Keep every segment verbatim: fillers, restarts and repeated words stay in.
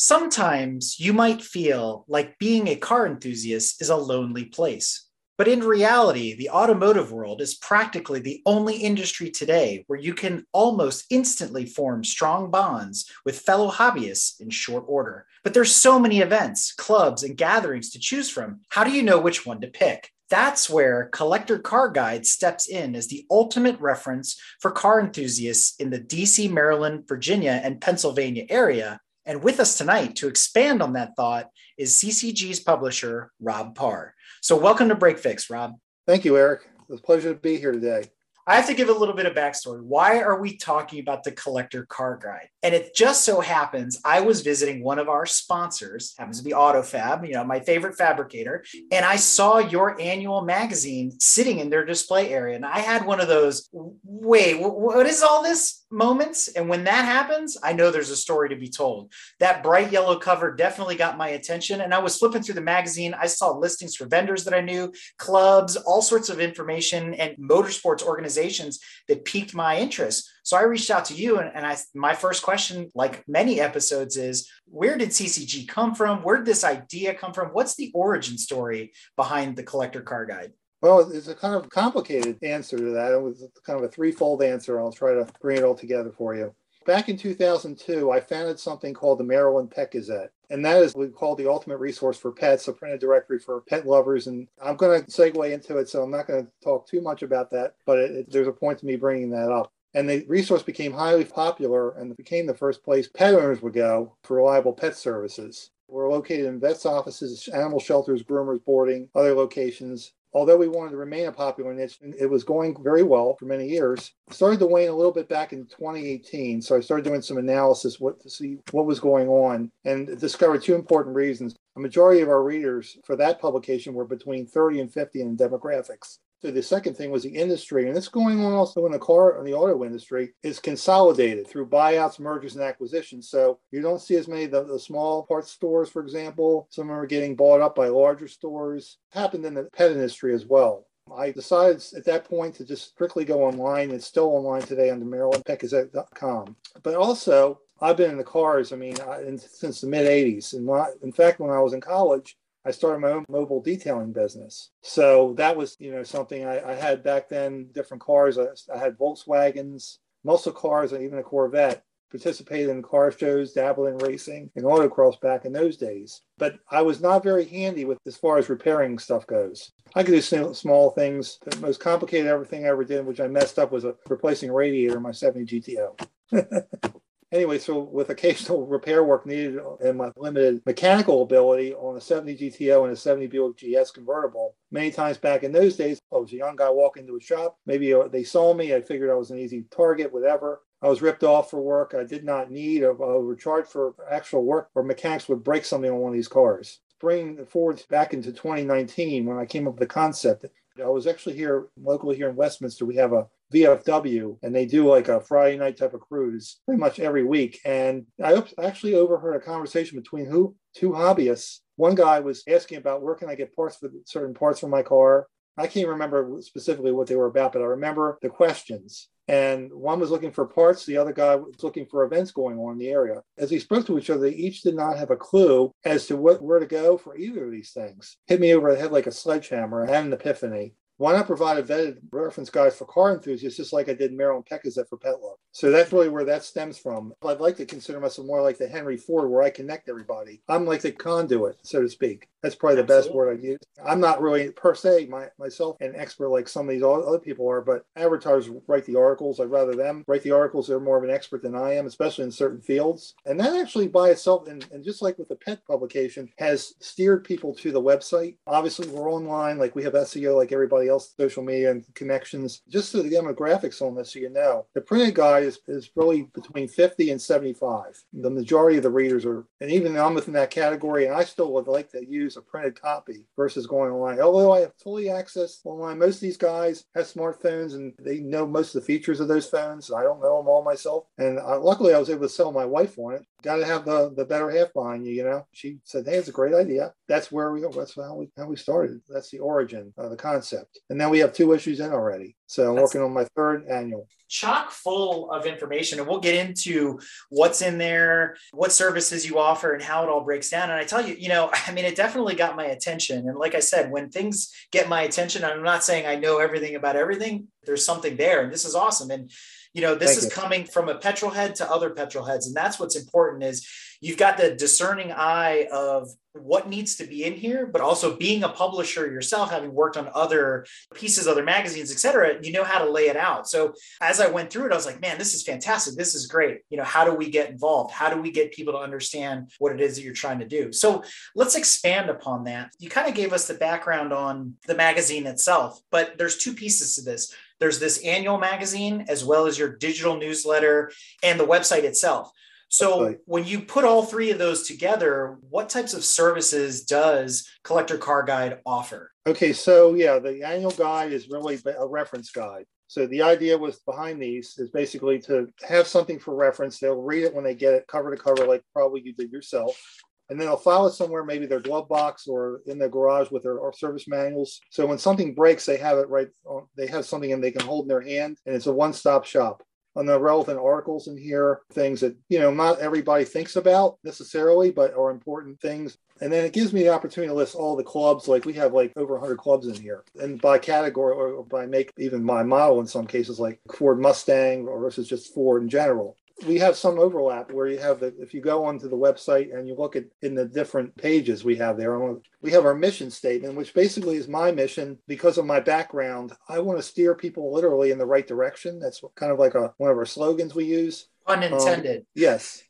Sometimes you might feel like being a car enthusiast is a lonely place, but in reality, the automotive world is practically the only industry today where you can almost instantly form strong bonds with fellow hobbyists in short order. But there's so many events, clubs, and gatherings to choose from. How do you know which one to pick? That's where Collector Car Guide steps in as the ultimate reference for car enthusiasts in the D C, Maryland, Virginia, and Pennsylvania area. And with us tonight to expand on that thought is C C G's publisher, Rob Parr. So welcome to Break Fix, Rob. Thank you, Eric. It's a pleasure to be here today. I have to give a little bit of backstory. Why are we talking about the Collector Car Guide? And it just so happens I was visiting one of our sponsors, happens to be AutoFab, you know, my favorite fabricator, and I saw your annual magazine sitting in their display area. And I had one of those, wait, what is all this? Moments. And when that happens, I know there's a story to be told. That bright yellow cover definitely got my attention. And I was flipping through the magazine. I saw listings for vendors that I knew, clubs, all sorts of information, and motorsports organizations that piqued my interest. So I reached out to you, and, and I, my first question, like many episodes, is where did C C G come from? Where did this idea come from? What's the origin story behind the Collector Car Guide? Well, it's a kind of complicated answer to that. It was kind of a threefold answer. I'll try to bring it all together for you. Back in two thousand two, I founded something called the Maryland Pet Gazette, and that is what we call the ultimate resource for pets, a printed directory for pet lovers. And I'm going to segue into it, so I'm not going to talk too much about that, but it, it, there's a point to me bringing that up. And the resource became highly popular and became the first place pet owners would go for reliable pet services. We're located in vets' offices, animal shelters, groomers, boarding, other locations. Although we wanted to remain a popular niche, and it was going very well for many years, it started to wane a little bit back in twenty eighteen. So I started doing some analysis what, to see what was going on, and discovered two important reasons. A majority of our readers for that publication were between thirty and fifty in demographics. So the second thing was the industry, and it's going on also in the car and the auto industry, is consolidated through buyouts, mergers, and acquisitions. So you don't see as many of the, the small parts stores, for example. Some are getting bought up by larger stores. It happened in the pet industry as well. I decided at that point to just strictly go online. It's still online today under Maryland Pet Gazette dot com. But also, I've been in the cars, I mean, I, in, since the mid-eighties. And my, in fact, when I was in college, I started my own mobile detailing business. So that was, you know, something I, I had back then, different cars. I, I had Volkswagens, muscle cars, and even a Corvette. Participated in car shows, dabbled in racing and autocross back in those days. But I was not very handy with as far as repairing stuff goes. I could do small things. The most complicated everything I ever did, which I messed up, was a, replacing a radiator in my seventy G T O. Anyway, so with occasional repair work needed and my limited mechanical ability on a seventy G T O and a seventy Buick G S convertible, many times back in those days, I was a young guy walking into a shop. Maybe they saw me. I figured I was an easy target, whatever. I was ripped off for work I did not need. I was charged for actual work, or mechanics would break something on one of these cars. Bringing it forward back into twenty nineteen, when I came up with the concept, I was actually here, locally here in Westminster, we have a V F W, and they do like a Friday night type of cruise pretty much every week. And I actually overheard a conversation between who two hobbyists. One guy was asking about where can I get parts for certain parts for my car. I can't remember specifically what they were about, but I remember the questions. And one was looking for parts. The other guy was looking for events going on in the area. As they spoke to each other, they each did not have a clue as to what, where to go for either of these things. Hit me over the head like a sledgehammer. I had an epiphany. Why not provide a vetted reference guide for car enthusiasts, just like I did Maryland Pet Gazette for Pet Love? So that's really where that stems from. I'd like to consider myself more like the Henry Ford, where I connect everybody. I'm like the conduit, so to speak. That's probably Absolutely. the best word I'd use. I'm not really, per se, my, myself an expert like some of these other people are, but advertisers write the articles. I'd rather them write the articles. They're more of an expert than I am, especially in certain fields. And that actually by itself, and, and just like with the pet publication, has steered people to the website. Obviously, we're online. Like, we have S E O like everybody everybody else's social media and connections. Just so the demographics on this, so you know, the printed guide is, is really between fifty and seventy-five. The majority of the readers are, and even I'm within that category, and I still would like to use a printed copy versus going online. Although I have fully accessed online, most of these guys have smartphones and they know most of the features of those phones. I don't know them all myself. And I, luckily I was able to sell my wife on it. Got to have the, the better half behind you, you know. She said, hey, it's a great idea. That's where we go. That's how we, how we started. That's the origin of the concept. And now we have two issues in already. So I'm that's working on my third annual. Chock full of information. And we'll get into what's in there, what services you offer, and how it all breaks down. And I tell you, you know, I mean, it definitely got my attention. And like I said, when things get my attention, I'm not saying I know everything about everything. There's something there. And this is awesome. And you know, this Thank is you. coming from a petrol head to other petrol heads. And that's what's important is you've got the discerning eye of what needs to be in here, but also being a publisher yourself, having worked on other pieces, other magazines, et cetera, you know how to lay it out. So as I went through it, I was like, man, this is fantastic. This is great. You know, how do we get involved? How do we get people to understand what it is that you're trying to do? So let's expand upon that. You kind of gave us the background on the magazine itself, but there's two pieces to this. There's this annual magazine, as well as your digital newsletter and the website itself. So right. when you put all three of those together, what types of services does Collector Car Guide offer? Okay, so yeah, the annual guide is really a reference guide. So the idea was behind these is basically to have something for reference. They'll read it when they get it cover to cover, like probably you did yourself. And then they'll file it somewhere, maybe their glove box or in their garage with their service manuals. So when something breaks, they have it right on, they have something and they can hold in their hand, and it's a one-stop shop. On the relevant articles in here, things that, you know, not everybody thinks about necessarily, but are important things. And then it gives me the opportunity to list all the clubs. Like we have like over one hundred clubs in here, and by category or by make, even my model in some cases, like Ford Mustang or versus just Ford in general. We have some overlap where you have the, if you go onto the website and you look at in the different pages we have there, we have our mission statement, which basically is my mission. Because of my background, I want to steer people literally in the right direction. That's kind of like a, one of our slogans we use. Unintended. Um, yes,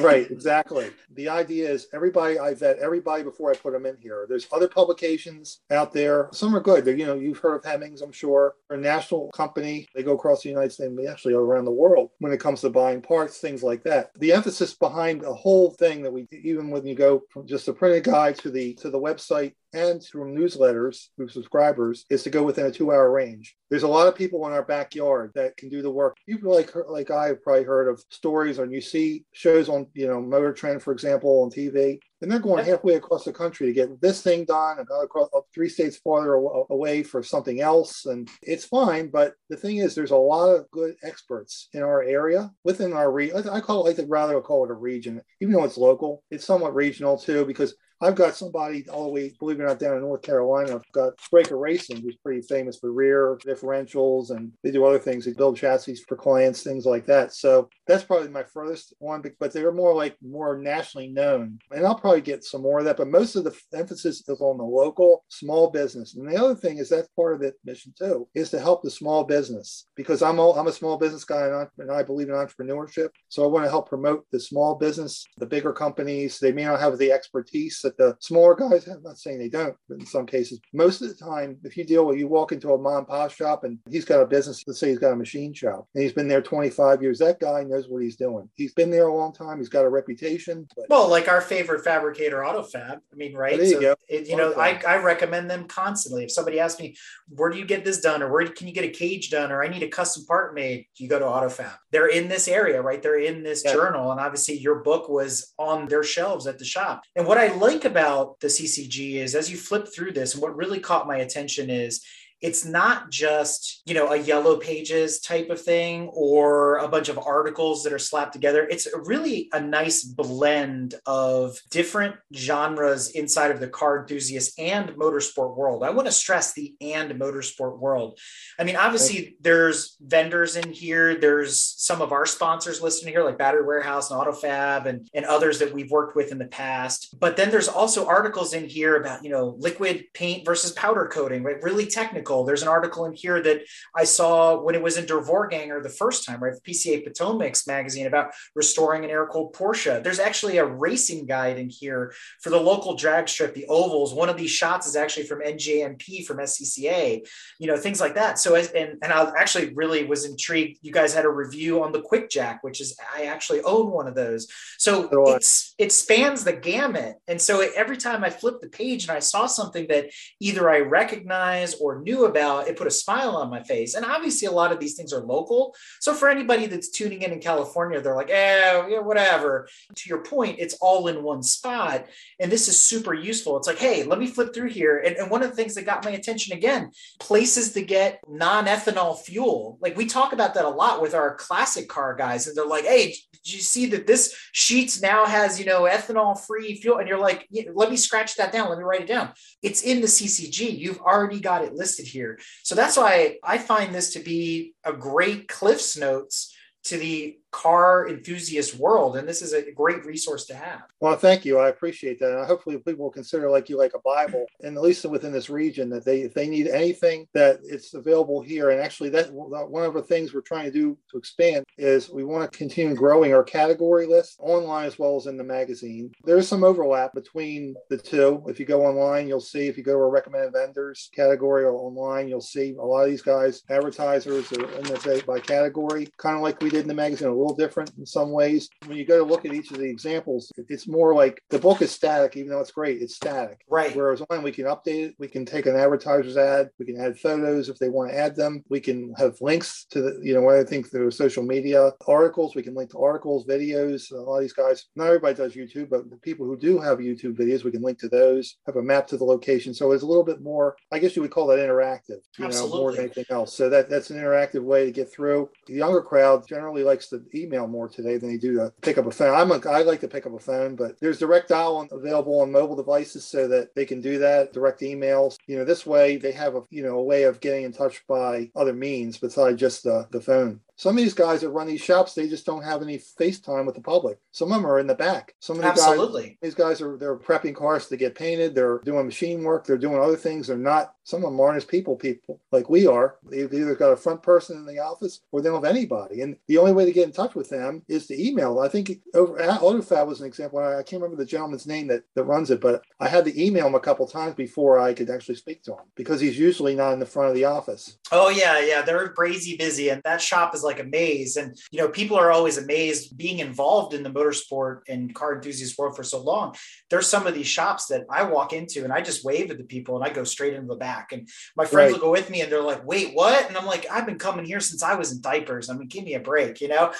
right, exactly. The idea is everybody, I vet everybody before I put them in here. There's other publications out there. Some are good. They're, you know, you've heard of Hemmings, I'm sure. They're a national company. They go across the United States and actually around the world when it comes to buying parts, things like that. The emphasis behind the whole thing that we, even when you go from just the printed guide to the to the website, and through newsletters, through subscribers, is to go within a two-hour range. There's a lot of people in our backyard that can do the work. You've like, like I've probably heard of stories, or you see shows on, you know, Motor Trend, for example, on T V. And they're going halfway across the country to get this thing done and across up three states farther away for something else. And it's fine. But the thing is, there's a lot of good experts in our area within our region. I call it, I'd rather call it a region, even though it's local. It's somewhat regional, too, because I've got somebody all the way, believe it or not, down in North Carolina. I've got Breaker Racing, who's pretty famous for rear differentials, and they do other things. They build chassis for clients, things like that. So that's probably my furthest one, but they're more like more nationally known. And I'll probably get some more of that, but most of the emphasis is on the local small business. And the other thing is that's part of the mission too, is to help the small business, because I'm all, I'm a small business guy and I, and I believe in entrepreneurship. So I want to help promote the small business, the bigger companies. They may not have the expertise that the smaller guys have. I'm not saying they don't, but in some cases, most of the time, if you deal with, you walk into a mom and pop shop and he's got a business, let's say he's got a machine shop and he's been there twenty-five years. That guy knows what he's doing. He's been there a long time. He's got a reputation. But well, like our favorite fabric Fabricator AutoFab. I mean, right? So you it, you know, I, I recommend them constantly. If somebody asks me, where do you get this done? Or where can you get a cage done? Or I need a custom part made. You go to AutoFab. They're in this area, right? They're in this yeah. journal. And obviously your book was on their shelves at the shop. And what I like about the C C G is as you flip through this, and what really caught my attention is it's not just, you know, a yellow pages type of thing or a bunch of articles that are slapped together. It's really a nice blend of different genres inside of the car enthusiast and motorsport world. I want to stress the and motorsport world. I mean, obviously there's vendors in here. There's some of our sponsors listed here, like Battery Warehouse and AutoFab and, and others that we've worked with in the past. But then there's also articles in here about, you know, liquid paint versus powder coating, right? Really technical. article. There's an article in here that I saw when it was in Der Vorgänger the first time, right? The P C A Potomac's magazine about restoring an air-cooled Porsche. There's actually a racing guide in here for the local drag strip, the ovals. One of these shots is actually from N J M P, from S C C A, you know, things like that. So, and, and I actually really was intrigued. You guys had a review on the Quick Jack, which is, I actually own one of those. So it's, it spans the gamut. And so it, every time I flipped the page and I saw something that either I recognized or knew about, it put a smile on my face. And obviously a lot of these things are local. So for anybody that's tuning in in California, they're like, eh, yeah, whatever. To your point, it's all in one spot. And this is super useful. It's like, hey, let me flip through here. And, and one of the things that got my attention, again, places to get non-ethanol fuel. Like we talk about that a lot with our classic car guys. And they're like, hey, did you see that this Sheetz now has, you know, ethanol-free fuel? And you're like, yeah, let me scratch that down. Let me write it down. It's in the C C G. You've already got it listed here. So that's why I find this to be a great Cliff's Notes to the car enthusiast world. And this is a great resource to have. Well, thank you. I appreciate that. And hopefully people will consider like you, like a Bible, and at least within this region, that they, if they need anything, that it's available here. And actually that one of the things we're trying to do to expand is we want to continue growing our category list online as well as in the magazine. There's some overlap between the two. If you go online, you'll see, if you go to our recommended vendors category or online, you'll see a lot of these guys, advertisers are in the by category, kind of like we did in the magazine. A little different in some ways. When you go to look at each of the examples, it's more like the book is static, even though it's great, it's static. Right. Whereas online, we can update it. We can take an advertiser's ad. We can add photos if they want to add them. We can have links to the, you know, I think through social media articles, we can link to articles, videos. A lot of these guys, not everybody does YouTube, but the people who do have YouTube videos, we can link to those, have a map to the location. So it's a little bit more, I guess you would call that interactive, you Absolutely. know, more than anything else. So that, that's an interactive way to get through. The younger crowd generally likes to email more today than they do to pick up a phone. I'm a, I like to pick up a phone, but there's direct dial on, available on mobile devices so that they can do that, direct emails. You know, this way they have a, you know, a way of getting in touch by other means besides just the, the phone. Some of these guys that run these shops, they just don't have any face time with the public. Some of them are in the back. Some of these Absolutely. guys, these guys are, they're prepping cars to get painted. They're doing machine work. They're doing other things. They're not, some of them aren't as people people like we are. They've either got a front person in the office or they don't have anybody. And the only way to get in touch with them is to email. I think over at AutoFab was an example. I can't remember the gentleman's name that, that runs it, but I had to email him a couple of times before I could actually speak to him because he's usually not in the front of the office. Oh yeah. Yeah. They're crazy busy. And that shop is like like a maze. And, you know, people are always amazed being involved in the motorsport and car enthusiast world for so long. There's some of these shops that I walk into and I just wave at the people and I go straight into the back. And my friends right. will go with me and they're like, wait, what? And I'm like, I've been coming here since I was in diapers. I mean, give me a break, you know?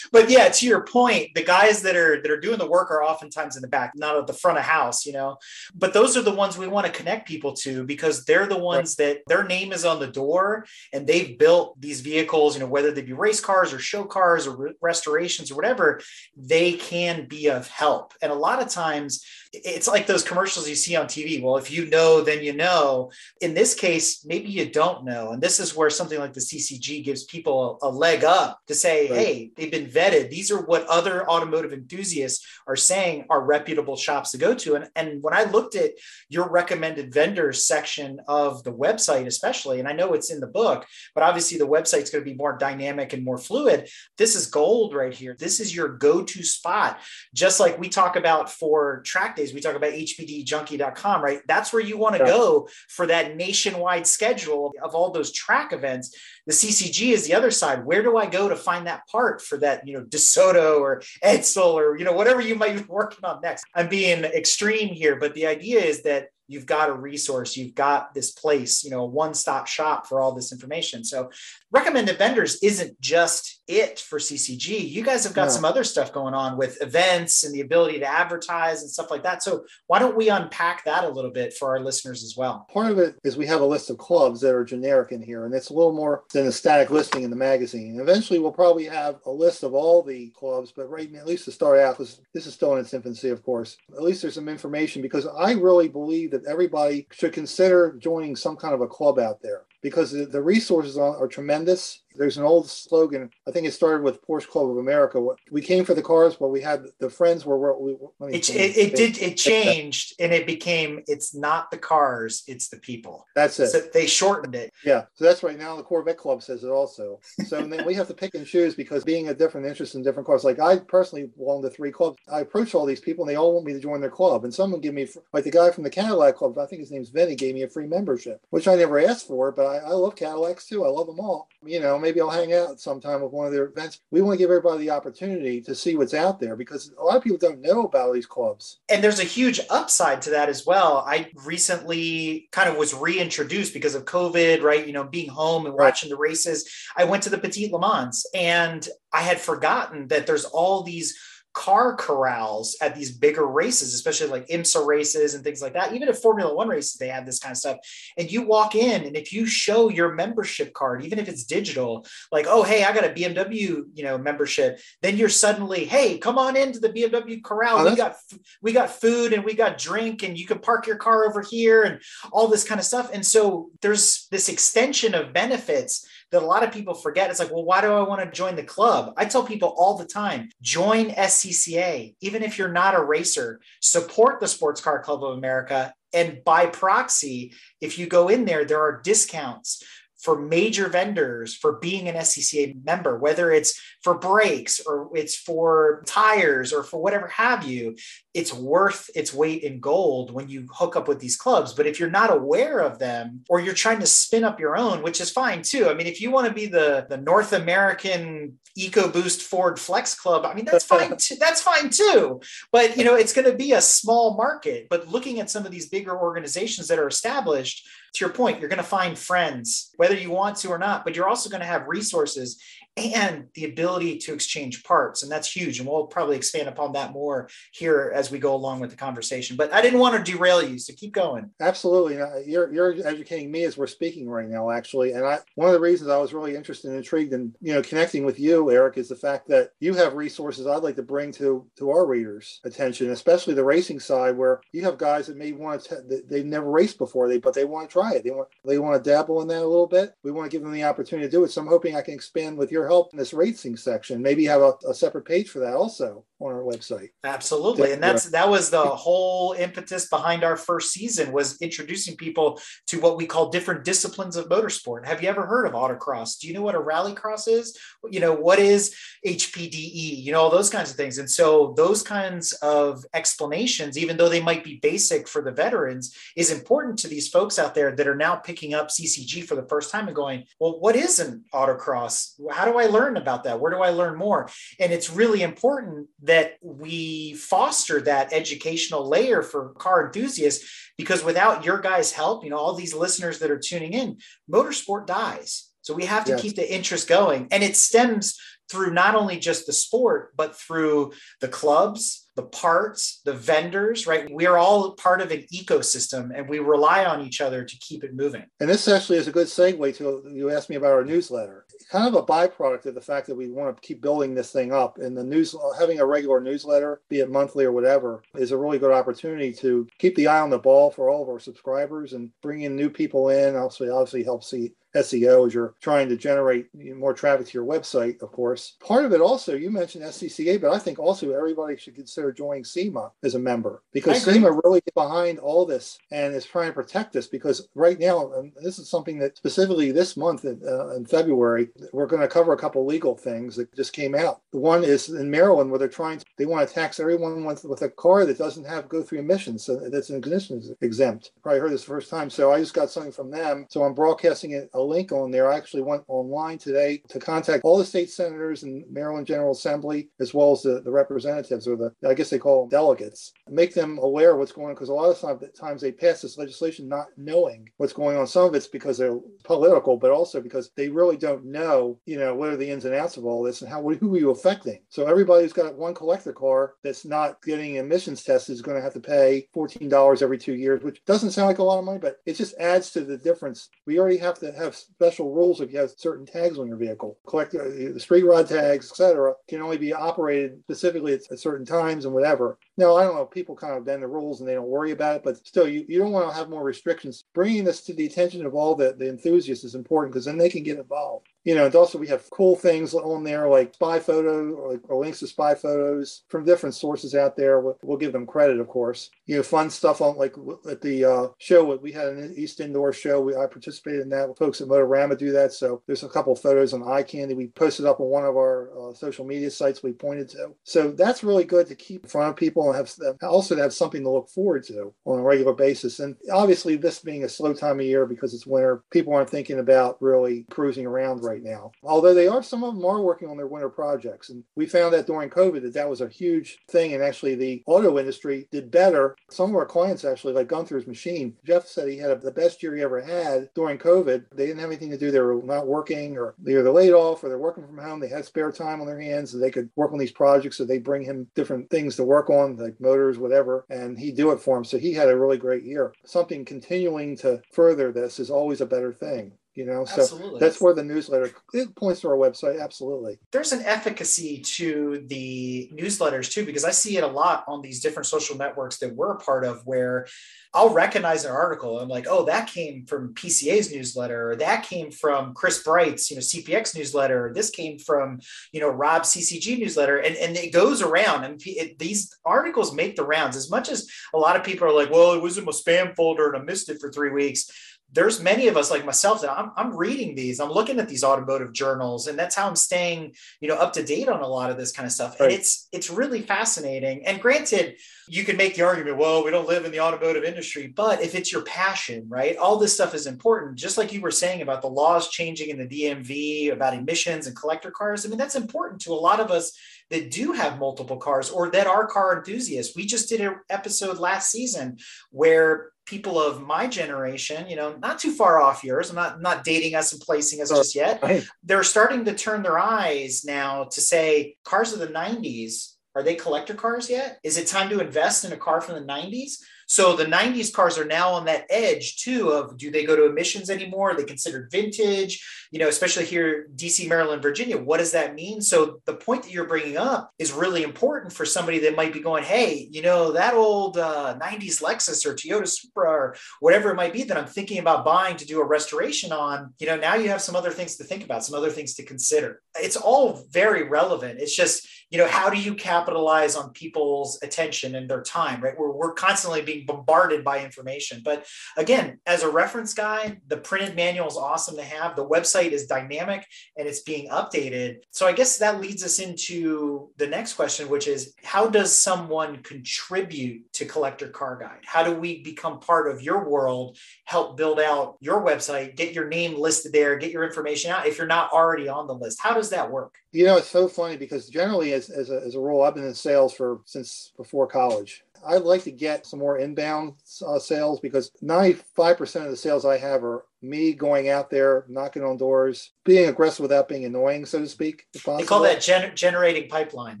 But yeah, to your point, the guys that are, that are doing the work are oftentimes in the back, not at the front of house, you know, but those are the ones we want to connect people to because they're the ones right. that their name is on the door and they've built these vehicles, you know, whether they be race cars or show cars or re- restorations or whatever, they can be of help. And a lot of times it's like those commercials you see on T V. Well, if you know, then you know. In this case, maybe you don't know. And this is where something like the C C G gives people a, a leg up to say, right. hey, they've been vetted. These are what other automotive enthusiasts are saying are reputable shops to go to. And, and when I looked at your recommended vendors section of the website, especially, and I know it's in the book, but obviously the website It's going to be more dynamic and more fluid. This is gold right here. This is your go-to spot. Just like we talk about for track days, we talk about H B D junkie dot com, right? That's where you want to yeah. go for that nationwide schedule of all those track events. The C C G is the other side. Where do I go to find that part for that, you know, DeSoto or Edsel or, you know, whatever you might be working on next? I'm being extreme here, but the idea is that you've got a resource, you've got this place, you know, a one-stop shop for all this information. So recommended vendors isn't just it for C C G. You guys have got yeah. some other stuff going on with events and the ability to advertise and stuff like that. So why don't we unpack that a little bit for our listeners as well? Part of it is we have a list of clubs that are generic in here, and it's a little more than a static listing in the magazine. And eventually we'll probably have a list of all the clubs, but right now, at least to start out, this, this is still in its infancy, of course. At least there's some information because I really believe that everybody should consider joining some kind of a club out there because the resources are tremendous There's an old slogan. I think it started with Porsche Club of America. We came for the cars, but we had the friends were. were we, let me it it, it did it changed and it became it's not the cars, it's the people. That's it. So they shortened it. Yeah, so that's right now the Corvette Club says it also. So and then we have to pick and choose because being a different interest in different cars. Like I personally belong to three clubs. I approach all these people and they all want me to join their club. And someone give me like the guy from the Cadillac Club. I think his name's Vinny. Gave me a free membership, which I never asked for. But I, I love Cadillacs too. I love them all. You know. Maybe I'll hang out sometime with one of their events. We want to give everybody the opportunity to see what's out there because a lot of people don't know about these clubs. And there's a huge upside to that as well. I recently kind of was reintroduced because of COVID, right? You know, being home and watching right. the races. I went to the Petit Le Mans and I had forgotten that there's all these car corrals at these bigger races, especially like IMSA races and things like that. Even at Formula One races, they have this kind of stuff. And you walk in, and if you show your membership card, even if it's digital, like, oh, hey, I got a B M W, you know, membership, then you're suddenly, hey, come on into the B M W corral. Oh, we got we got food and we got drink, and you can park your car over here, and all this kind of stuff. And so there's this extension of benefits that a lot of people forget. It's like, well, why do I want to join the club? I tell people all the time, join S C C A. Even if you're not a racer, support the Sports Car Club of America. And by proxy, if you go in there, there are discounts for major vendors for being an S C C A member, whether it's for brakes or it's for tires or for whatever have you. It's worth its weight in gold when you hook up with these clubs. But if you're not aware of them or you're trying to spin up your own, which is fine too. I mean, if you want to be the, the North American EcoBoost Ford Flex Club, I mean, that's fine too. That's fine too. But, you know, it's going to be a small market. But looking at some of these bigger organizations that are established, to your point, you're going to find friends, whether you want to or not, but you're also going to have resources and the ability to exchange parts. And that's huge. And we'll probably expand upon that more here as we go along with the conversation. But I didn't want to derail you, so keep going. Absolutely. You're, you're educating me as we're speaking right now, actually. And I, one of the reasons I was really interested and intrigued in, you know, connecting with you, Eric, is the fact that you have resources I'd like to bring to, to our readers' attention, especially the racing side, where you have guys that may want to, t- they've never raced before, they but they want to try it. They want, they want to dabble in that a little bit. We want to give them the opportunity to do it. So I'm hoping I can expand with your help in this racing section. Maybe have a, a separate page for that also on our website. Absolutely. That, and that's yeah. that was the whole impetus behind our first season, was introducing people to what we call different disciplines of motorsport. Have you ever heard of autocross? Do you know what a rallycross is? You know, what is H P D E? You know, all those kinds of things. And so those kinds of explanations, even though they might be basic for the veterans, is important to these folks out there that are now picking up C C G for the first time and going, well, what is an autocross? How do do I learn about that? Where do I learn more? And it's really important that we foster that educational layer for car enthusiasts, because without your guys' help, you know, all these listeners that are tuning in, motorsport dies. So we have to yes. keep the interest going. And it stems through not only just the sport, but through the clubs, the parts, the vendors, right? We're all part of an ecosystem and we rely on each other to keep it moving. And this actually is a good segue to, you asked me about our newsletter. Kind of a byproduct of the fact that we want to keep building this thing up, and the news, having a regular newsletter, be it monthly or whatever, is a really good opportunity to keep the eye on the ball for all of our subscribers and bring in new people in. Obviously, obviously helps the S E O as you're trying to generate more traffic to your website, of course. Part of it also, you mentioned S C C A, but I think also everybody should consider joining SEMA as a member, because SEMA really gets behind all this and is trying to protect us, because right now, and this is something that specifically this month in, uh, in February, we're going to cover a couple legal things that just came out. The one is in Maryland where they're trying to, they want to tax everyone with, with a car that doesn't have go through emissions, so that's an emissions exempt. Probably heard this the first time, so I just got something from them. So I'm broadcasting it. A link on there. I actually went online today to contact all the state senators and Maryland General Assembly, as well as the, the representatives, or the, I guess they call them delegates, make them aware of what's going on, because a lot of time, times they pass this legislation not knowing what's going on. Some of it's because they're political, but also because they really don't know, you know, what are the ins and outs of all this and how, who are you affecting? So everybody who's got one collector car that's not getting emissions tested is going to have to pay fourteen dollars every two years, which doesn't sound like a lot of money, but it just adds to the difference. We already have to have special rules if you have certain tags on your vehicle. Collect the street rod tags, et cetera, can only be operated specifically at, at certain times and whatever. Now, I don't know, people kind of bend the rules and they don't worry about it, but still, you, you don't want to have more restrictions. Bringing this to the attention of all the, the enthusiasts is important, because then they can get involved. You know, and also we have cool things on there like spy photo or, or links to spy photos from different sources out there. We'll, we'll give them credit, of course. You know, fun stuff on like at the uh, show. We had an East Indoor show. We, I participated in that. Folks at Motorama do that. So there's a couple of photos on eye candy. We posted up on one of our uh, social media sites we pointed to. So that's really good to keep in front of people and have also to have something to look forward to on a regular basis. And obviously this being a slow time of year because it's winter, people aren't thinking about really cruising around right now. Although they are, some of them are working on their winter projects. And we found that during COVID that that was a huge thing. And actually the auto industry did better. Some of our clients actually, like Gunther's Machine, Jeff said he had a, the best year he ever had during COVID. They didn't have anything to do. They were not working, or they were laid off, or they're working from home. They had spare time on their hands and they could work on these projects. So they bring him different things to work on, like motors, whatever, and he do it for him. So he had a really great year. Something continuing to further this is always a better thing. You know, so absolutely. That's where the newsletter, it points to our website. Absolutely. There's an efficacy to the newsletters too, because I see it a lot on these different social networks that we're a part of where I'll recognize an article. I'm like, oh, that came from P C A's newsletter, or that came from Chris Bright's, you know, C P X newsletter, or this came from, you know, Rob's C C G newsletter. And, and it goes around, and it, these articles make the rounds. As much as a lot of people are like, well, it was in my spam folder and I missed it for three weeks. There's many of us like myself that I'm, I'm reading these, I'm looking at these automotive journals, and that's how I'm staying, you know, up to date on a lot of this kind of stuff. Right. And it's, it's really fascinating. And granted, you can make the argument, well, we don't live in the automotive industry, but if it's your passion, right, all this stuff is important. Just like you were saying about the laws changing in the D M V about emissions and collector cars. I mean, that's important to a lot of us that do have multiple cars or that are car enthusiasts. We just did an episode last season where people of my generation, you know, not too far off yours, I'm not, not dating us and placing us oh, just yet. Right. They're starting to turn their eyes now to say cars of the nineties, are they collector cars yet? Is it time to invest in a car from the nineties? So the nineties cars are now on that edge too of, do they go to emissions anymore? Are they considered vintage? You know, especially here, D C, Maryland, Virginia, what does that mean? So the point that you're bringing up is really important for somebody that might be going, hey, you know, that old uh, nineties Lexus or Toyota Supra or whatever it might be that I'm thinking about buying to do a restoration on, you know, now you have some other things to think about, some other things to consider. It's all very relevant. It's just, you know, how do you capitalize on people's attention and their time, right? We're, we're constantly being bombarded by information. But again, as a reference guide, the printed manual is awesome to have. The website is dynamic and it's being updated. So I guess that leads us into the next question, which is, how does someone contribute to Collector Car Guide? How do we become part of your world, help build out your website, get your name listed there, get your information out if you're not already on the list? How does that work? You know, it's so funny because generally as, as, a, as a rule, I've been in sales for since before college. I'd like to get some more inbound uh, sales because ninety-five percent of the sales I have are me going out there, knocking on doors, being aggressive without being annoying, so to speak. They call that gen- generating pipeline.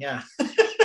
Yeah.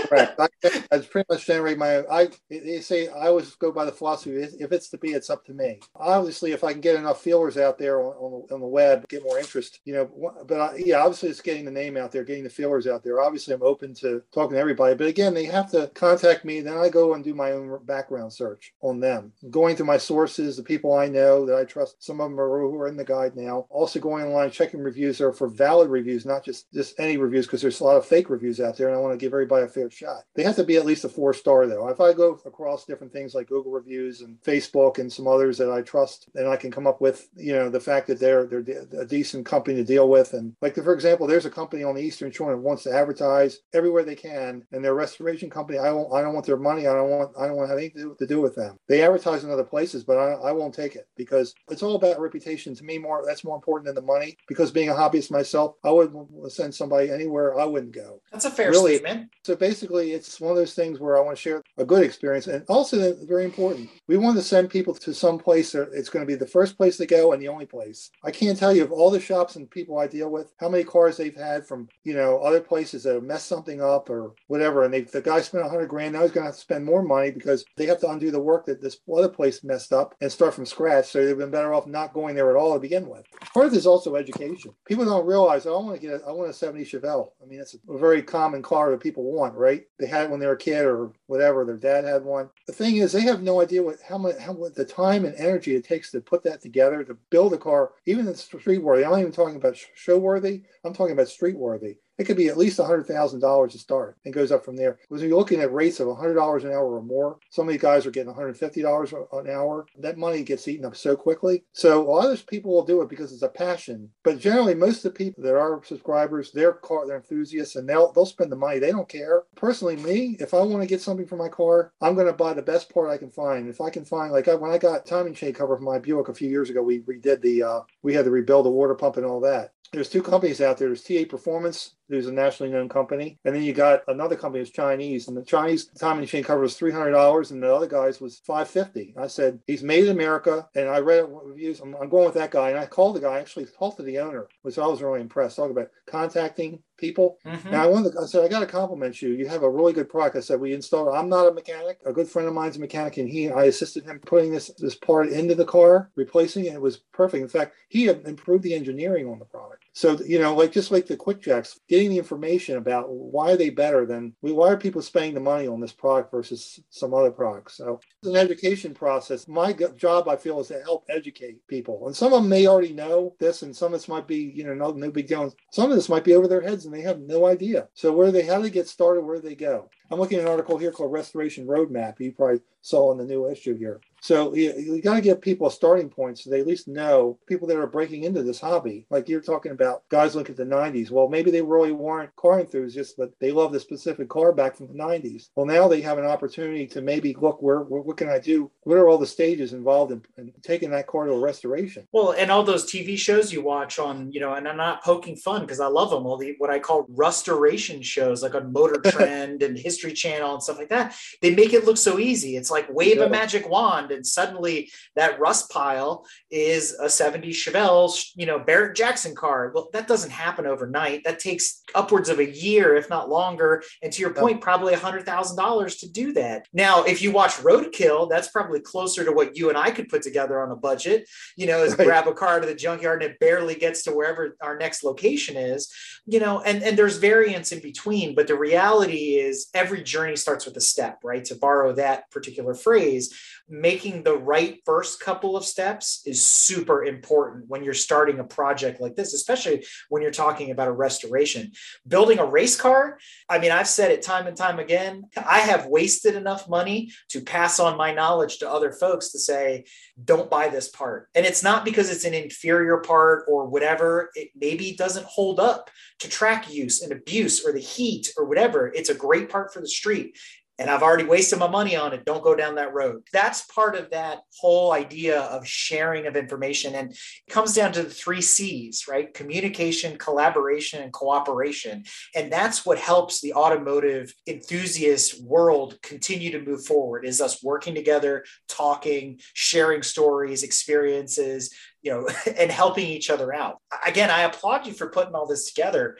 Correct. I, I pretty much generate my own. I, they say I always go by the philosophy, if it's to be, it's up to me. Obviously, if I can get enough feelers out there on, on, the, on the web, get more interest, you know, but I, yeah, obviously it's getting the name out there, getting the feelers out there. Obviously, I'm open to talking to everybody, but again, they have to contact me. Then I go and do my own background search on them. Going to my sources, the people I know that I trust, some of them are who are in the guide now. Also going online, checking reviews are for valid reviews, not just, just any reviews, because there's a lot of fake reviews out there and I want to give everybody a fair shot. They have to be at least a four star though. If I go across different things like Google reviews and Facebook and some others that I trust, and I can come up with, you know, the fact that they're they're de- a decent company to deal with. And like, the, for example, there's a company on the Eastern Shore that wants to advertise everywhere they can, and their restoration company, I don't I don't want their money. I don't want I don't want to have anything to do, to do with them. They advertise in other places, but I, I won't take it because it's all about reputation. To me, more that's more important than the money. Because being a hobbyist myself, I wouldn't send somebody anywhere I wouldn't go. That's a fair really. statement. So basically, it's one of those things where I want to share a good experience. And also, very important, we want to send people to some place that it's going to be the first place they go and the only place. I can't tell you of all the shops and people I deal with, how many cars they've had from, you know, other places that have messed something up or whatever. And they, the guy spent a hundred grand. Now he's going to have to spend more money because they have to undo the work that this other place messed up and start from scratch. So they've been better off not going there at all to begin with. Part of this is also education. People don't realize, oh, I want to get, a, I want a seventy Chevelle. I mean, that's a very common car that people want, right? right? They had it when they were a kid or whatever. Their dad had one. The thing is, they have no idea what how much how what the time and energy it takes to put that together, to build a car. Even in street-worthy, I'm not even talking about show-worthy. I'm talking about street-worthy. It could be at least one hundred thousand dollars to start and goes up from there. Because you're looking at rates of one hundred dollars an hour or more. Some of these guys are getting one hundred fifty dollars an hour. That money gets eaten up so quickly. So a lot of those people will do it because it's a passion. But generally, most of the people that are subscribers, they're car, they're enthusiasts, and they'll they'll spend the money. They don't care. Personally, me, if I want to get something for my car, I'm going to buy the best part I can find. If I can find, like I, when I got timing chain cover for my Buick a few years ago, we redid the, uh, we had to rebuild the water pump and all that. There's two companies out there. There's T A Performance, who's a nationally known company. And then you got another company that's Chinese. And the Chinese timing chain cover was three hundred dollars and the other guy's was five hundred fifty dollars. I said, he's made in America. And I read reviews. I'm, I'm going with that guy. And I called the guy. I actually talked to the owner, which I was really impressed. Talk about contacting people. Mm-hmm. And I, wanted to, I said, I got to compliment you. You have a really good product. I said, we installed it. I'm not a mechanic. A good friend of mine's a mechanic. And he, I assisted him putting this, this part into the car, replacing it. It was perfect. In fact, he improved the engineering on the product. So, you know, like just like the Quick Jacks, getting the information about why are they better than, why are people spending the money on this product versus some other products? So it's an education process. My job, I feel, is to help educate people. And some of them may already know this, and some of this might be, you know, no, no big deal. Some of this might be over their heads and they have no idea. So where they, how do they get started? Where do they go? I'm looking at an article here called Restoration Roadmap. You probably saw in the new issue here. So you, you got to give people a starting point so they at least know people that are breaking into this hobby. Like you're talking about guys looking at the nineties. Well, maybe they really weren't car enthusiasts, but they love the specific car back from the nineties. Well, now they have an opportunity to maybe look, where, where what can I do? What are all the stages involved in, in taking that car to a restoration? Well, and all those T V shows you watch on, you know, and I'm not poking fun because I love them. All the what I call restoration shows, like on Motor Trend and History Channel and stuff like that. They make it look so easy. It's like wave yeah. a magic wand. And suddenly that rust pile is a seventies Chevelle, you know, Barrett Jackson car. Well, that doesn't happen overnight. That takes upwards of a year, if not longer. And to your point, probably one hundred thousand dollars to do that. Now, if you watch Roadkill, that's probably closer to what you and I could put together on a budget, you know, is right. grab a car to the junkyard and it barely gets to wherever our next location is, you know, and, and there's variance in between. But the reality is every journey starts with a step, right? To borrow that particular phrase, make the right first couple of steps is super important when you're starting a project like this, especially when you're talking about a restoration. Building a race car, I mean, I've said it time and time again, I have wasted enough money to pass on my knowledge to other folks to say, don't buy this part. And it's not because it's an inferior part or whatever. It maybe doesn't hold up to track use and abuse or the heat or whatever. It's a great part for the street. And I've already wasted my money on it. Don't go down that road. That's part of that whole idea of sharing of information. And it comes down to the three C's, right? Communication, collaboration, and cooperation. And that's what helps the automotive enthusiast world continue to move forward, is us working together, talking, sharing stories, experiences, you know, and helping each other out. Again, I applaud you for putting all this together.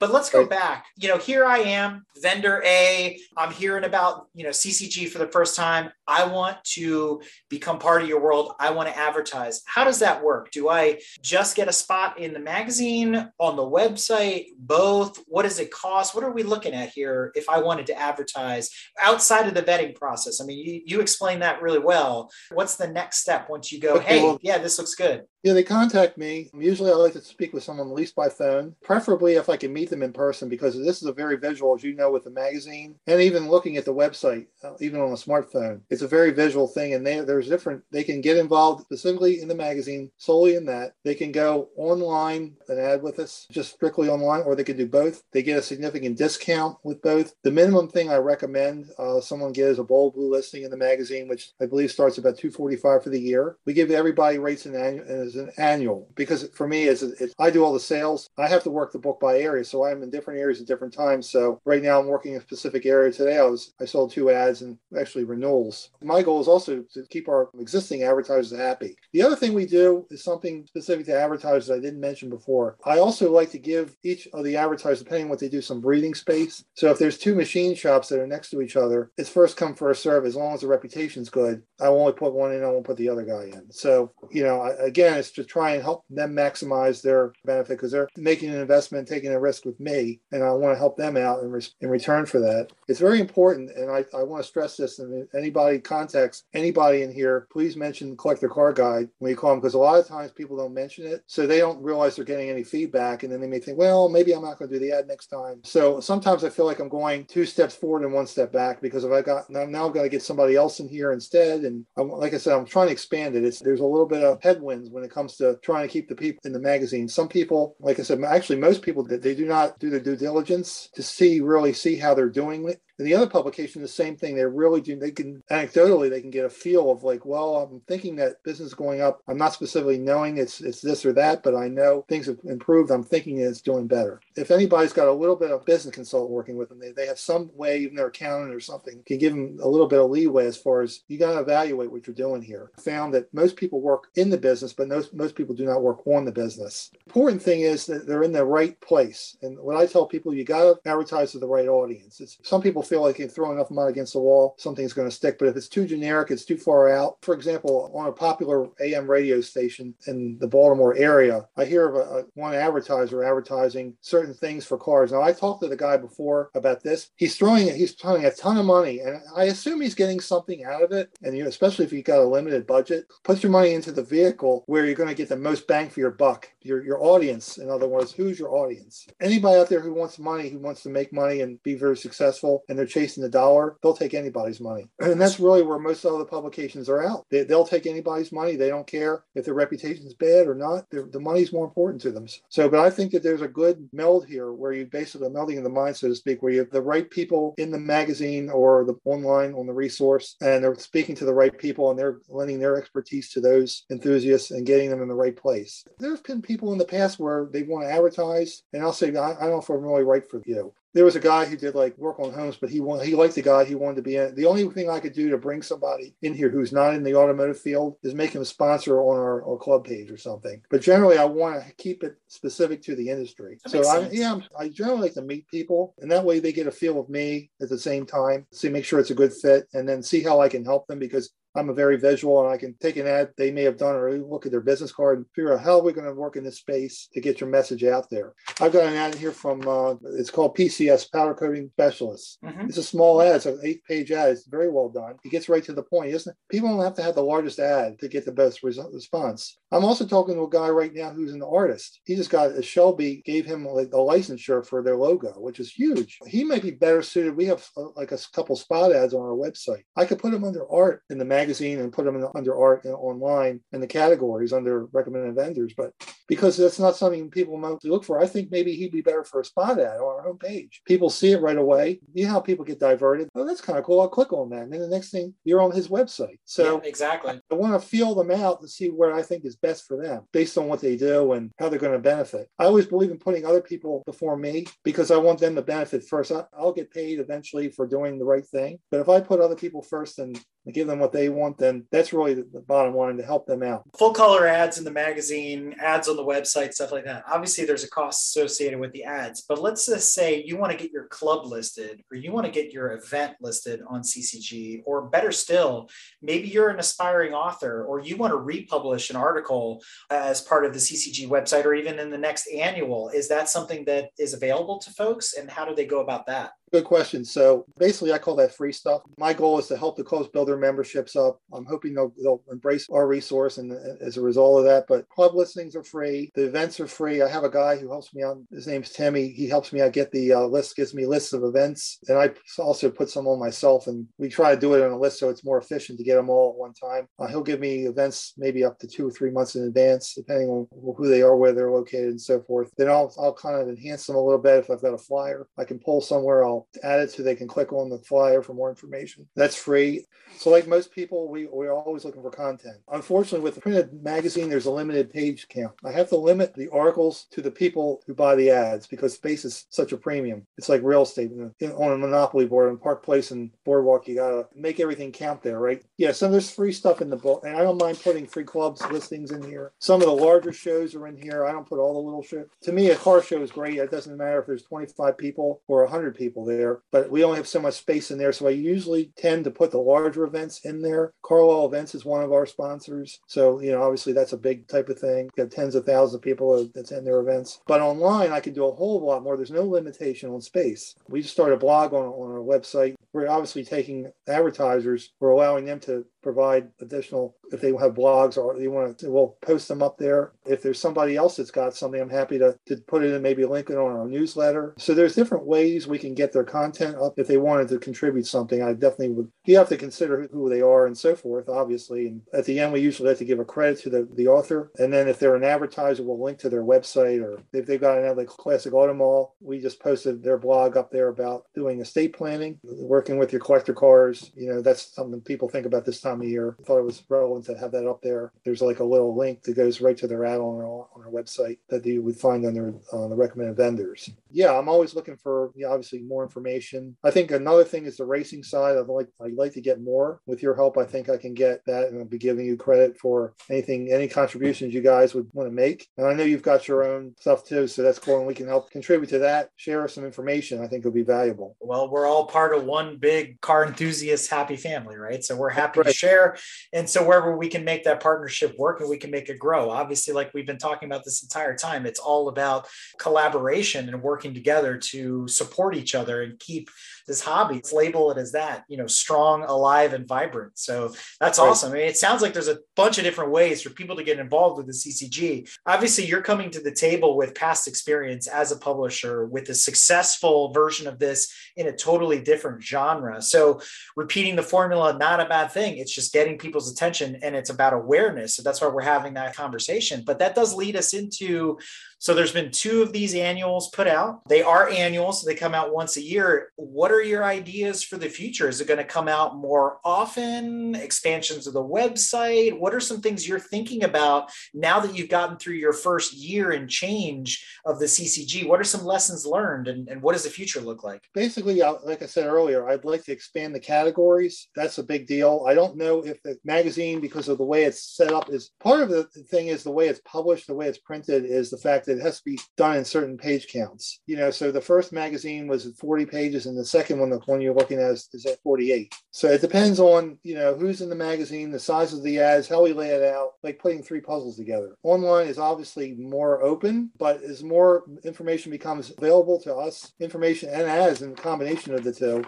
But let's go back. You know, here I am, vendor A. I'm hearing about, you know, C C G for the first time. I want to become part of your world. I want to advertise. How does that work? Do I just get a spot in the magazine, on the website, both? What does it cost? What are we looking at here if I wanted to advertise outside of the vetting process? I mean, you, you explained that really well. What's the next step once you go, okay, hey, well, yeah, this looks good? Yeah, they contact me. Usually I like to speak with someone at least by phone, preferably if I can meet them in person, because this is a very visual, as you know, with the magazine and even looking at the website, even on a smartphone. It's a very visual thing, and they, there's different, they can get involved specifically in the magazine, solely in that. They can go online and ad with us, just strictly online, or they can do both. They get a significant discount with both. The minimum thing I recommend uh, someone get is a bold blue listing in the magazine, which I believe starts about two hundred forty-five dollars for the year. We give everybody rates in annual, as an annual, because for me, it's, it's, I do all the sales. I have to work the book by area, so I'm in different areas at different times. So right now I'm working in a specific area. Today I was I sold two ads and actually renewals. My goal is also to keep our existing advertisers happy. The other thing we do is something specific to advertisers I didn't mention before. I also like to give each of the advertisers, depending on what they do, some breathing space. So if there's two machine shops that are next to each other, it's first come, first serve. As long as the reputation's good, I won't put one in, I won't put the other guy in. So, you know, again, is to try and help them maximize their benefit because they're making an investment, taking a risk with me, and I want to help them out in, re- in return for that. It's very important, and I, I want to stress this, and if anybody contacts anybody in here, please mention the Collector Car Guide when you call them, because a lot of times people don't mention it, so they don't realize they're getting any feedback, and then they may think, well, maybe I'm not going to do the ad next time. So sometimes I feel like I'm going two steps forward and one step back, because if I got, now I'm going to get somebody else in here instead, and I'm, like I said, I'm trying to expand it. It's, there's a little bit of headwinds when it comes to trying to keep the people in the magazine. Some people, like I said, actually most people, they do not do the due diligence to see, really see how they're doing it. And the other publication, the same thing. They really do. They can anecdotally, they can get a feel of like, well, I'm thinking that business is going up. I'm not specifically knowing it's it's this or that, but I know things have improved. I'm thinking it's doing better. If anybody's got a little bit of business consultant working with them, they, they have some way, even their accountant or something, can give them a little bit of leeway as far as you got to evaluate what you're doing here. I found that most people work in the business, but most, most people do not work on the business. Important thing is that they're in the right place. And what I tell people, you got to advertise to the right audience. It's, some people feel like you throw enough mud against the wall, something's going to stick. But if it's too generic, it's too far out. For example, on a popular A M radio station in the Baltimore area, I hear of a, a, one advertiser advertising certain things for cars. Now, I talked to the guy before about this. He's throwing it. He's throwing a ton of money, and I assume he's getting something out of it. And you know, especially if you've got a limited budget, put your money into the vehicle where you're going to get the most bang for your buck. Your your audience, in other words, who's your audience? Anybody out there who wants money, who wants to make money and be very successful, and they're chasing the dollar, they'll take anybody's money. And that's really where most other publications are out. They, they'll take anybody's money. They don't care if their reputation's bad or not. They're, the money's more important to them. So, but I think that there's a good meld here where you basically, a melding of the mind, so to speak, where you have the right people in the magazine or the online on the resource, and they're speaking to the right people, and they're lending their expertise to those enthusiasts and getting them in the right place. There's been people in the past where they want to advertise, and I'll say, I, I don't know if I'm really right for you. There was a guy who did like work on homes, but he wanted, he liked the guy. He wanted to be in. The only thing I could do to bring somebody in here who's not in the automotive field is make him a sponsor on our, our club page or something. But generally, I want to keep it specific to the industry. That so I, yeah, I generally like to meet people, and that way they get a feel of me at the same time. See, make sure it's a good fit, and then see how I can help them, because I'm a very visual, and I can take an ad they may have done or look at their business card and figure out how we're going to work in this space to get your message out there. I've got an ad here from, uh, it's called P C S, Powder Coating Specialist. Mm-hmm. It's a small ad. It's an eight page ad. It's very well done. It gets right to the point. Isn't People don't have to have the largest ad to get the best res- response. I'm also talking to a guy right now who's an artist. He just got a Shelby, gave him a, a licensure for their logo, which is huge. He might be better suited. We have a, like a couple spot ads on our website. I could put him under art in the magazine. magazine and put them in the, under art and online in the categories under recommended vendors, but because that's not something people mostly look for, I think maybe he'd be better for a spot ad on our homepage. People see it right away. You know how people get diverted. Oh, that's kind of cool. I'll click on that. And then the next thing, you're on his website. So yeah, exactly. I want to feel them out and see where I think is best for them based on what they do and how they're going to benefit. I always believe in putting other people before me because I want them to benefit first. I, I'll get paid eventually for doing the right thing. But if I put other people first and give them what they want, then that's really the, the bottom line, to help them out. Full color ads in the magazine, ads on the website, stuff like that. Obviously, there's a cost associated with the ads, but let's just say you want to get your club listed or you want to get your event listed on C C G, or better still, maybe you're an aspiring author or you want to republish an article as part of the C C G website or even in the next annual. Is that something that is available to folks, and how do they go about that? Good question. So basically, I call that free stuff. My goal is to help the clubs build their memberships up. I'm hoping they'll, they'll embrace our resource, and as a result of that, but club listings are free. The events are free. I have a guy who helps me out. His name's Timmy. He helps me out get the uh, list, gives me lists of events, and I also put some on myself, and we try to do it on a list so it's more efficient to get them all at one time. Uh, he'll give me events maybe up to two or three months in advance, depending on who they are, where they're located, and so forth. Then I'll, I'll kind of enhance them a little bit. If I've got a flyer I can pull somewhere, I'll add it so they can click on the flyer for more information. That's free. So like most people, we, we're always looking for content. Unfortunately, with the printed magazine, there's a limited page count. I have to limit the articles to the people who buy the ads because space is such a premium. It's like real estate. In, on a monopoly board on Park Place and Boardwalk, you got to make everything count there, right? Yeah, so there's free stuff in the book, and I don't mind putting free clubs listings in here. Some of the larger shows are in here. I don't put all the little shows. To me, a car show is great. It doesn't matter if there's twenty-five people or one hundred people. people there, but we only have so much space in there. So I usually tend to put the larger events in there. Carlisle Events is one of our sponsors. So, you know, obviously that's a big type of thing. We've got tens of thousands of people that's in their events. But online, I can do a whole lot more. There's no limitation on space. We just started a blog on, on our website. We're obviously taking advertisers. We're allowing them to provide additional, if they have blogs or they want to, we'll post them up there. If there's somebody else that's got something, I'm happy to, to put it in, maybe link it on our newsletter. So there's different ways we can get their content up. If they wanted to contribute something, I definitely would. You have to consider who they are and so forth, obviously. And at the end, we usually have to give a credit to the, the author. And then if they're an advertiser, we'll link to their website, or if they've got another Classic Auto Mall, we just posted their blog up there about doing estate planning, working with your collector cars. You know, that's something people think about this time of year. I thought it was relevant to have that up there. There's like a little link that goes right to their ad on our, on our website that you would find on, their, on the recommended vendors. Yeah, I'm always looking for, you know, obviously more information. I think another thing is the racing side. I'd like, I'd like to get more. With your help, I think I can get that, and I'll be giving you credit for anything, any contributions you guys would want to make. And I know you've got your own stuff too, so that's cool, and we can help contribute to that. Share some information. I think it'll be valuable. Well, we're all part of one big car enthusiast happy family, right? So we're happy right. to share. Share. And so wherever we can make that partnership work and we can make it grow, obviously, like we've been talking about this entire time, it's all about collaboration and working together to support each other and keep this hobby, let's label it as that, you know, strong, alive, and vibrant. So that's right. Awesome. I mean, it sounds like there's a bunch of different ways for people to get involved with the C C G. Obviously, you're coming to the table with past experience as a publisher with a successful version of this in a totally different genre. So repeating the formula, not a bad thing. It's just getting people's attention, and it's about awareness. So that's why we're having that conversation. But that does lead us into, so there's been two of these annuals put out. They are annuals, so they come out once a year. What are your ideas for the future? Is it going to come out more often? Expansions of the website? What are some things you're thinking about now that you've gotten through your first year and change of the C C G? What are some lessons learned, and, and what does the future look like? Basically, like I said earlier, I'd like to expand the categories. That's a big deal. I don't know if the magazine, because of the way it's set up, is part of the thing is the way it's published, the way it's printed, is the fact that it has to be done in certain page counts. You know, so the first magazine was forty pages, and the second one, the one you're looking at, is, is at forty-eight. So it depends on, you know, who's in the magazine, the size of the ads, how we lay it out, like putting three puzzles together. Online is obviously more open, but as more information becomes available to us, information and ads in combination of the two,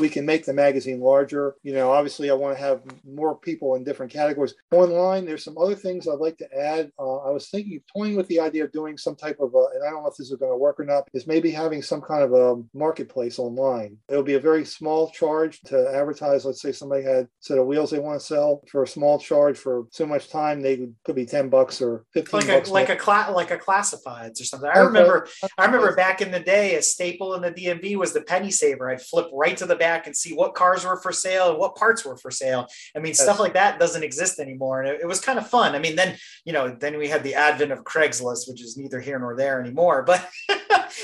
we can make the magazine larger. You know, obviously I want to have more people in different categories. Online, there's some other things I'd like to add. Uh, I was thinking, toying with the idea of doing some type of, a, and I don't know if this is going to work or not, is maybe having some kind of a marketplace online. It'll be a very small charge to advertise. Let's say somebody had a set of wheels they want to sell for a small charge for so much time. They could be ten bucks or fifteen like a, bucks. Like a, cla- like a classifieds or something. I remember, okay. I remember back in the day, a staple in the D M V was the penny saver. I'd flip right to the back and see what cars were for sale and what parts were for sale. I mean, yes. Stuff like that doesn't exist anymore. And it, it was kind of fun. I mean, then, you know, then we had the advent of Craigslist, which is neither here nor there anymore, but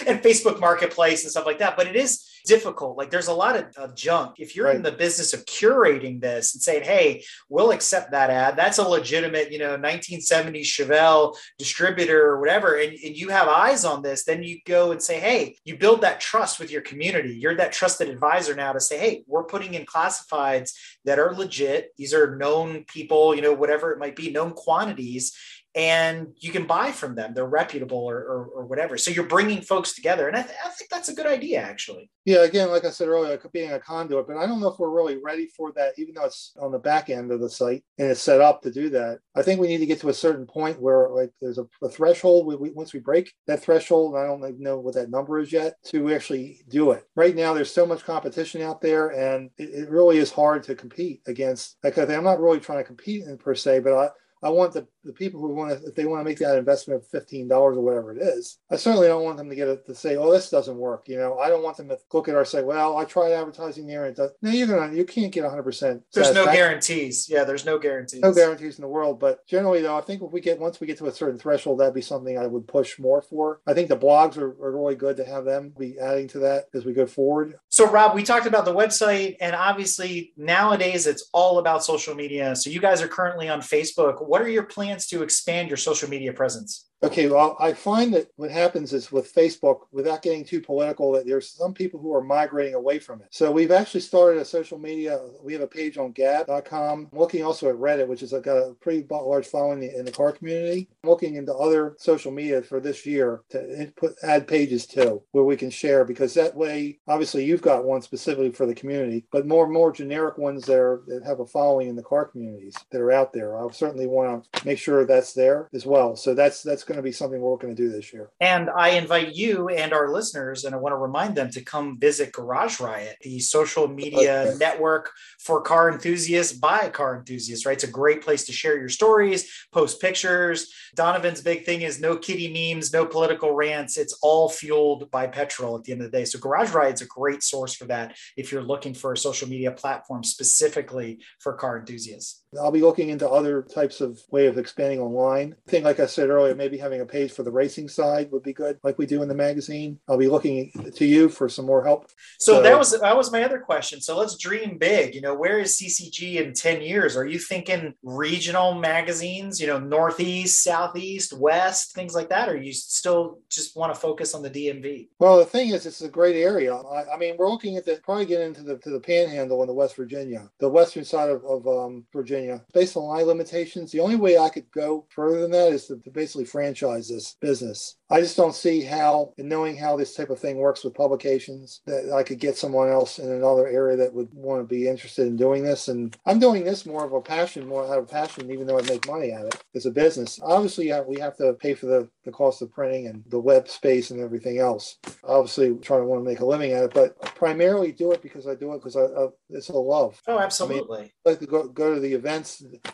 and Facebook Marketplace and stuff like that. But it is difficult. Like there's a lot of, of junk. If you're right. in the business of curating this and saying, hey, we'll accept that ad. That's a legitimate, you know, nineteen seventies Chevelle distributor or whatever. And, and you have eyes on this. Then you go and say, hey, you build that trust with your community. You're that trusted advisor now to say, hey, we're putting in classifieds that are legit. These are known people, you know, whatever it might be, known quantities. And you can buy from them. They're reputable or, or, or whatever. So you're bringing folks together. And I, th- I think that's a good idea, actually. Yeah, again, like I said earlier, being a conduit, but I don't know if we're really ready for that, even though it's on the back end of the site and it's set up to do that. I think we need to get to a certain point where like there's a, a threshold. We, we, once we break that threshold, and I don't know what that number is yet, to actually do it. Right now, there's so much competition out there, and it, it really is hard to compete against that kind of thing. I'm not really trying to compete in per se, but I, I want the, the people who want to, if they want to make that investment of fifteen dollars or whatever it is, I certainly don't want them to get it to say, oh, this doesn't work. You know, I don't want them to look at our site. Well, I tried advertising there and it does. No, you're going to, you can't get one hundred percent. There's no guarantees. Yeah, there's no guarantees. No guarantees in the world. But generally, though, I think if we get, once we get to a certain threshold, that'd be something I would push more for. I think the blogs are, are really good to have them be adding to that as we go forward. So, Rob, we talked about the website, and obviously nowadays it's all about social media. So you guys are currently on Facebook. What are your plans to expand your social media presence? Okay, well, I find that what happens is with Facebook, without getting too political, that there's some people who are migrating away from it. So we've actually started a social media. We have a page on gab dot com. I'm looking also at Reddit, which has got a pretty large following in the car community. I'm looking into other social media for this year to input, add pages to where we can share, because that way, obviously, you've got one specifically for the community, but more and more generic ones that, are, that have a following in the car communities that are out there. I certainly want to make sure that's there as well. So that's that's going to be something we're going to do this year. And I invite you and our listeners, and I want to remind them to come visit Garage Riot, the social media okay. network for car enthusiasts by car enthusiasts, right? It's a great place to share your stories, post pictures. Donovan's big thing is no kiddie memes, no political rants. It's all fueled by petrol at the end of the day. So Garage Riot's a great source for that if you're looking for a social media platform specifically for car enthusiasts. I'll be looking into other types of way of expanding online. I think, like I said earlier, maybe having a page for the racing side would be good, like we do in the magazine. I'll be looking to you for some more help. So, so that was that was my other question. So let's dream big. You know, where is C C G in ten years? Are you thinking regional magazines, you know, Northeast, Southeast, West, things like that? Or you still just want to focus on the D M V? Well, the thing is, it's a great area. I, I mean, we're looking at the, probably get into the, to the panhandle in the West Virginia, the western side of, of um, Virginia. Based on my limitations, the only way I could go further than that is to, to basically franchise this business. I just don't see how, and knowing how this type of thing works with publications, that I could get someone else in another area that would want to be interested in doing this. And I'm doing this more of a passion, more out of passion, even though I make money at it. It's a business. Obviously, we have to pay for the, the cost of printing and the web space and everything else. Obviously, trying to want to make a living at it, but I primarily do it because I do it because I, I it's a love. Oh, absolutely. I mean, I like to go, go to the event.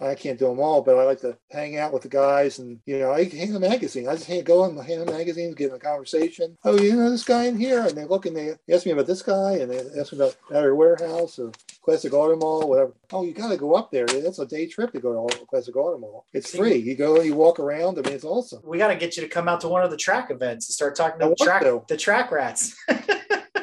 I can't do them all, but I like to hang out with the guys, and you know, I hand them magazines. I just hand, go and hand them magazines, get in a conversation. Oh, you know this guy in here, and they look and they ask me about this guy, and they ask me about Outer Warehouse or Classic Auto Mall, whatever. Oh, you got to go up there. That's a day trip to go to Classic Auto Mall. It's free. You go, you walk around. I mean, it's awesome. We got to get you to come out to one of the track events and start talking to the track, the track rats.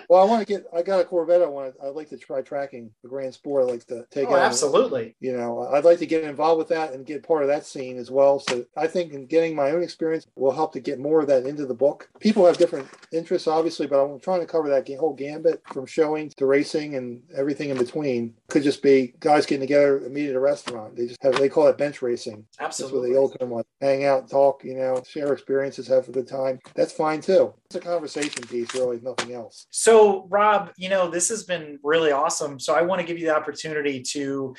Well, I want to get, I got a Corvette. I want to, I'd like to try tracking the Grand Sport. I'd like to take oh, out. Absolutely. You know, I'd like to get involved with that and get part of that scene as well. So I think in getting my own experience will help to get more of that into the book. People have different interests, obviously, but I'm trying to cover that whole gambit from showing to racing and everything in between. Could just be guys getting together and meet at a restaurant. They just have, they call it bench racing. Absolutely. That's what the old term was. Hang out, talk, you know, share experiences, have a good time. That's fine too. It's a conversation piece, really, nothing else. So So, Rob, you know, this has been really awesome. So I want to give you the opportunity to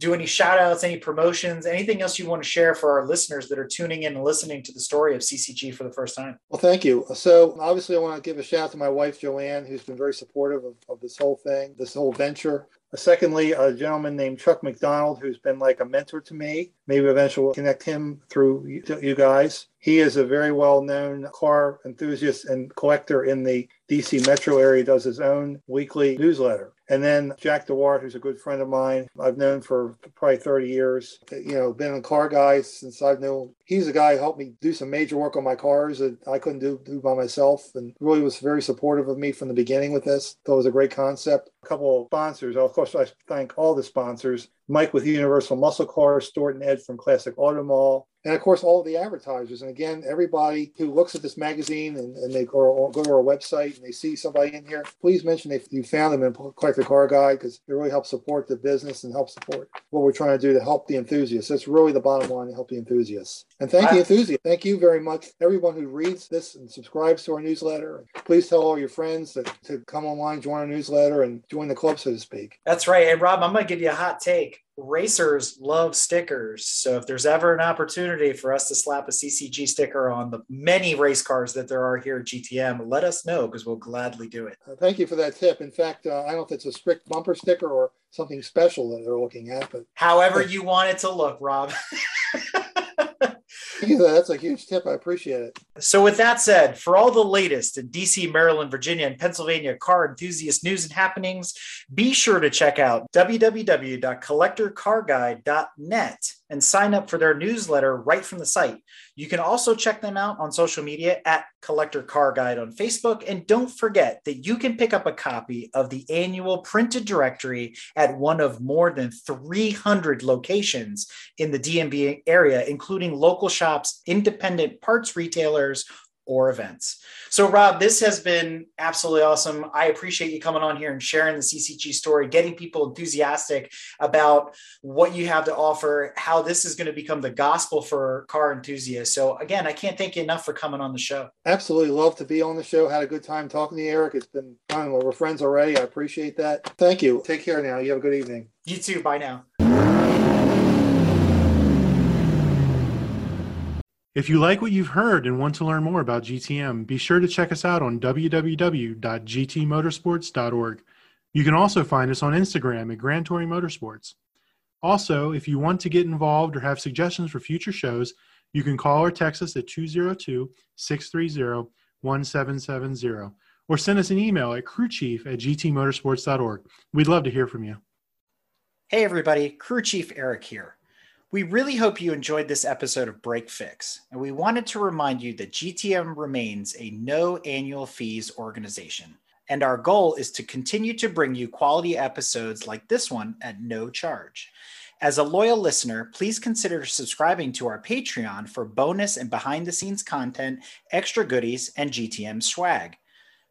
do any shout outs, any promotions, anything else you want to share for our listeners that are tuning in and listening to the story of C C G for the first time. Well, thank you. So obviously I want to give a shout out to my wife, Joanne, who's been very supportive of, of this whole thing, this whole venture. Secondly, a gentleman named Chuck McDonald, who's been like a mentor to me. Maybe eventually we'll connect him through you guys. He is a very well-known car enthusiast and collector in the D C metro area, does his own weekly newsletter. And then Jack DeWart, who's a good friend of mine, I've known for probably thirty years, you know, been a car guy since I've known. He's a guy who helped me do some major work on my cars that I couldn't do, do by myself, and really was very supportive of me from the beginning with this. Thought it was a great concept. A couple of sponsors. Of course, I thank all the sponsors. Mike with Universal Muscle Cars, Stuart and Ed from Classic Auto Mall, and of course, all of the advertisers. And again, everybody who looks at this magazine and, and they go, go to our website and they see somebody in here, please mention if you found them in Collector Car Guide, because it really helps support the business and helps support what we're trying to do to help the enthusiasts. That's really the bottom line, to help the enthusiasts. And thank you, enthusiasts. Thank you very much, everyone who reads this and subscribes to our newsletter. Please tell all your friends that, to come online, join our newsletter, and join the club, so to speak. That's right. Hey, Rob, I'm going to give you a hot take. Racers love stickers. So if there's ever an opportunity for us to slap a C C G sticker on the many race cars that there are here at G T M, let us know, because we'll gladly do it. Uh, thank you for that tip. In fact, uh, I don't know if it's a strict bumper sticker or something special that they're looking at, but however you want it to look, Rob. That's a huge tip. I appreciate it. So with that said, for all the latest in D C, Maryland, Virginia, and Pennsylvania car enthusiast news and happenings, be sure to check out w w w dot collector car guide dot net and sign up for their newsletter right from the site. You can also check them out on social media at Collector Car Guide on Facebook. And don't forget that you can pick up a copy of the annual printed directory at one of more than three hundred locations in the D M V area, including local shops, independent parts retailers, or events. So Rob, this has been absolutely awesome. I appreciate you coming on here and sharing the C C G story, getting people enthusiastic about what you have to offer, how this is going to become the gospel for car enthusiasts. So again, I can't thank you enough for coming on the show. Absolutely. Love to be on the show. Had a good time talking to you, Eric. It's been fun. We're friends already. I appreciate that. Thank you. Take care now. You have a good evening. You too. Bye now. If you like what you've heard and want to learn more about G T M, be sure to check us out on w w w dot g t motorsports dot org. You can also find us on Instagram at Grand Touring Motorsports. Also, if you want to get involved or have suggestions for future shows, you can call or text us at two oh two, six three zero, one seven seven zero or send us an email at crew chief at g t motorsports dot org. We'd love to hear from you. Hey everybody, Crew Chief Eric here. We really hope you enjoyed this episode of Brake Fix, and we wanted to remind you that G T M remains a no annual fees organization, and our goal is to continue to bring you quality episodes like this one at no charge. As a loyal listener, please consider subscribing to our Patreon for bonus and behind-the-scenes content, extra goodies, and G T M swag.